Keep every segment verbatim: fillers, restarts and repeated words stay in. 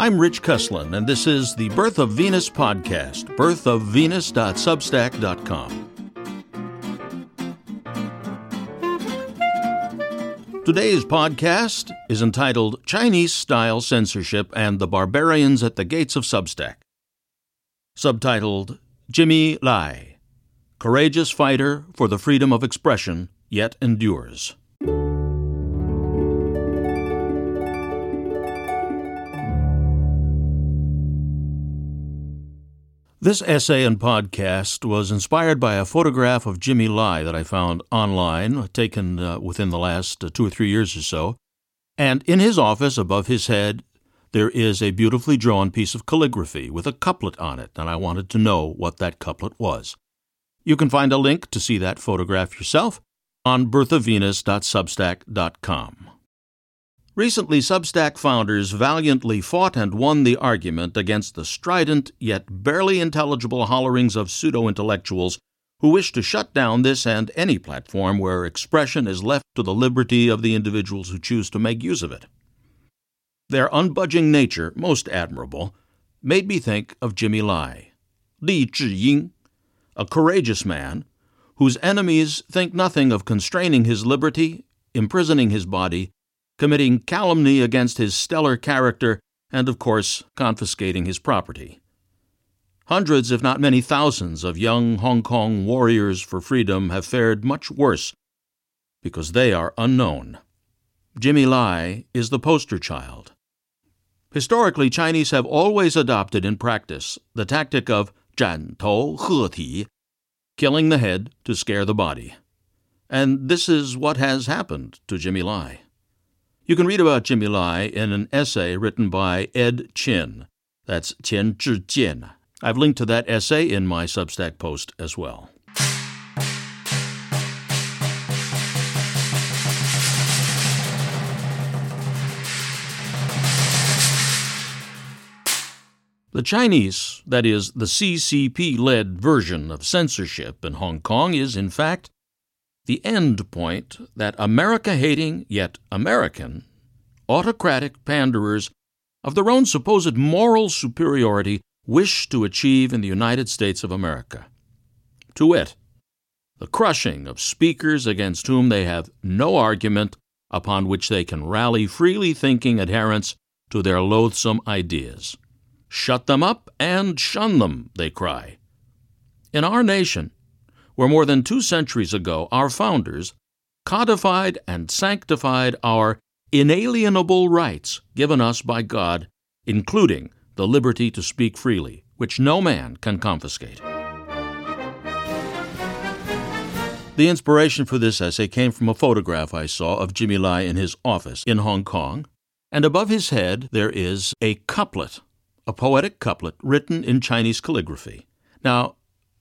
I'm Rich Cuslin, and this is the Birth of Venus podcast, birth of venus dot substack dot com. Today's podcast is entitled Chinese-Style Censorship and the Barbarians at the Gates of Substack. Subtitled, Jimmy Lai, Courageous Fighter for the Freedom of Expression, Yet Endures. This essay and podcast was inspired by a photograph of Jimmy Lai that I found online, taken uh, within the last uh, two or three years or so. And in his office, above his head, there is a beautifully drawn piece of calligraphy with a couplet on it, and I wanted to know what that couplet was. You can find a link to see that photograph yourself on birth of venus dot substack dot com. Recently, Substack founders valiantly fought and won the argument against the strident yet barely intelligible hollerings of pseudo-intellectuals who wish to shut down this and any platform where expression is left to the liberty of the individuals who choose to make use of it. Their unbudging nature, most admirable, made me think of Jimmy Lai, Lai Chee-ying, a courageous man whose enemies think nothing of constraining his liberty, imprisoning his body, committing calumny against his stellar character, and, of course, confiscating his property. Hundreds, if not many thousands, of young Hong Kong warriors for freedom have fared much worse because they are unknown. Jimmy Lai is the poster child. Historically, Chinese have always adopted in practice the tactic of 斩头贺体, killing the head to scare the body. And this is what has happened to Jimmy Lai. You can read about Jimmy Lai in an essay written by Ed Chin. That's Chen Zhijian. I've linked to that essay in my Substack post as well. The Chinese, that is, the C C P-led version of censorship in Hong Kong is, in fact, the end point that America-hating, yet American, autocratic panderers of their own supposed moral superiority wish to achieve in the United States of America. To wit, the crushing of speakers against whom they have no argument upon which they can rally freely thinking adherents to their loathsome ideas. Shut them up and shun them, they cry. In our nation, where more than two centuries ago our founders codified and sanctified our inalienable rights given us by God, including the liberty to speak freely, which no man can confiscate. The inspiration for this essay came from a photograph I saw of Jimmy Lai in his office in Hong Kong, and above his head there is a couplet, a poetic couplet written in Chinese calligraphy. Now,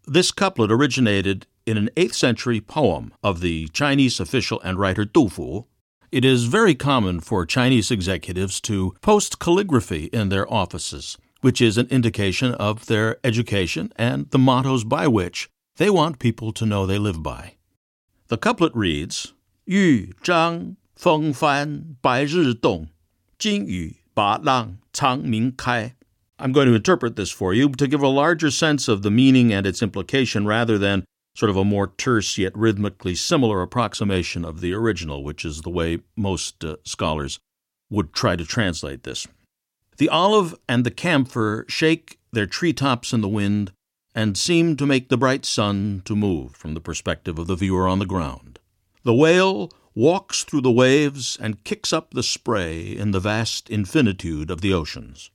this couplet originated in an eighth century poem of the Chinese official and writer Du Fu. It is very common for Chinese executives to post calligraphy in their offices, which is an indication of their education and the mottos by which they want people to know they live by. The couplet reads, Yu zhang feng fan bai ri dong, jin yu ba lang chang ming kai. I'm going to interpret this for you to give a larger sense of the meaning and its implication rather than sort of a more terse yet rhythmically similar approximation of the original, which is the way most uh, scholars would try to translate this. The olive and the camphor shake their treetops in the wind and seem to make the bright sun to move from the perspective of the viewer on the ground. The whale walks through the waves and kicks up the spray in the vast infinitude of the oceans.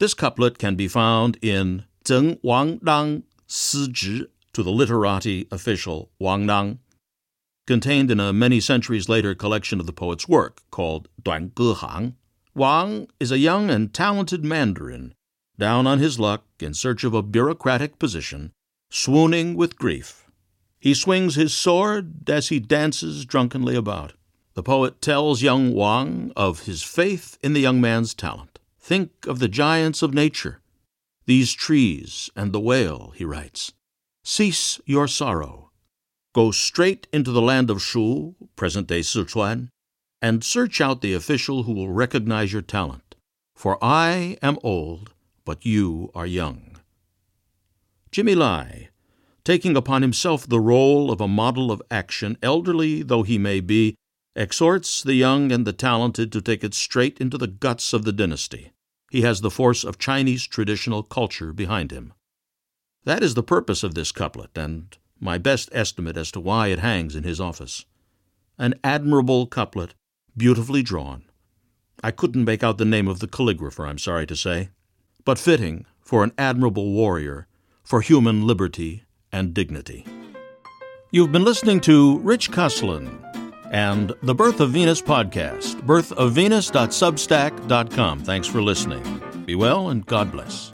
This couplet can be found in Zheng Wang Dang Sizi to the literati official Wang Nang, contained in a many centuries later collection of the poet's work called Duan Ge Hang. Wang is a young and talented Mandarin, down on his luck in search of a bureaucratic position, swooning with grief. He swings his sword as he dances drunkenly about. The poet tells young Wang of his faith in the young man's talent. Think of the giants of nature, these trees and the whale, he writes. Cease your sorrow. Go straight into the land of Shu, present-day Sichuan, and search out the official who will recognize your talent. for I am old, but you are young. Jimmy Lai, taking upon himself the role of a model of action, elderly though he may be, exhorts the young and the talented to take it straight into the guts of the dynasty. He has the force of Chinese traditional culture behind him. That is the purpose of this couplet, and my best estimate as to why it hangs in his office. An admirable couplet, beautifully drawn. I couldn't make out the name of the calligrapher, I'm sorry to say, but fitting for an admirable warrior, for human liberty and dignity. You've been listening to Rich Cuslin and the Birth of Venus podcast, birth of venus dot substack dot com. Thanks for listening. Be well and God bless.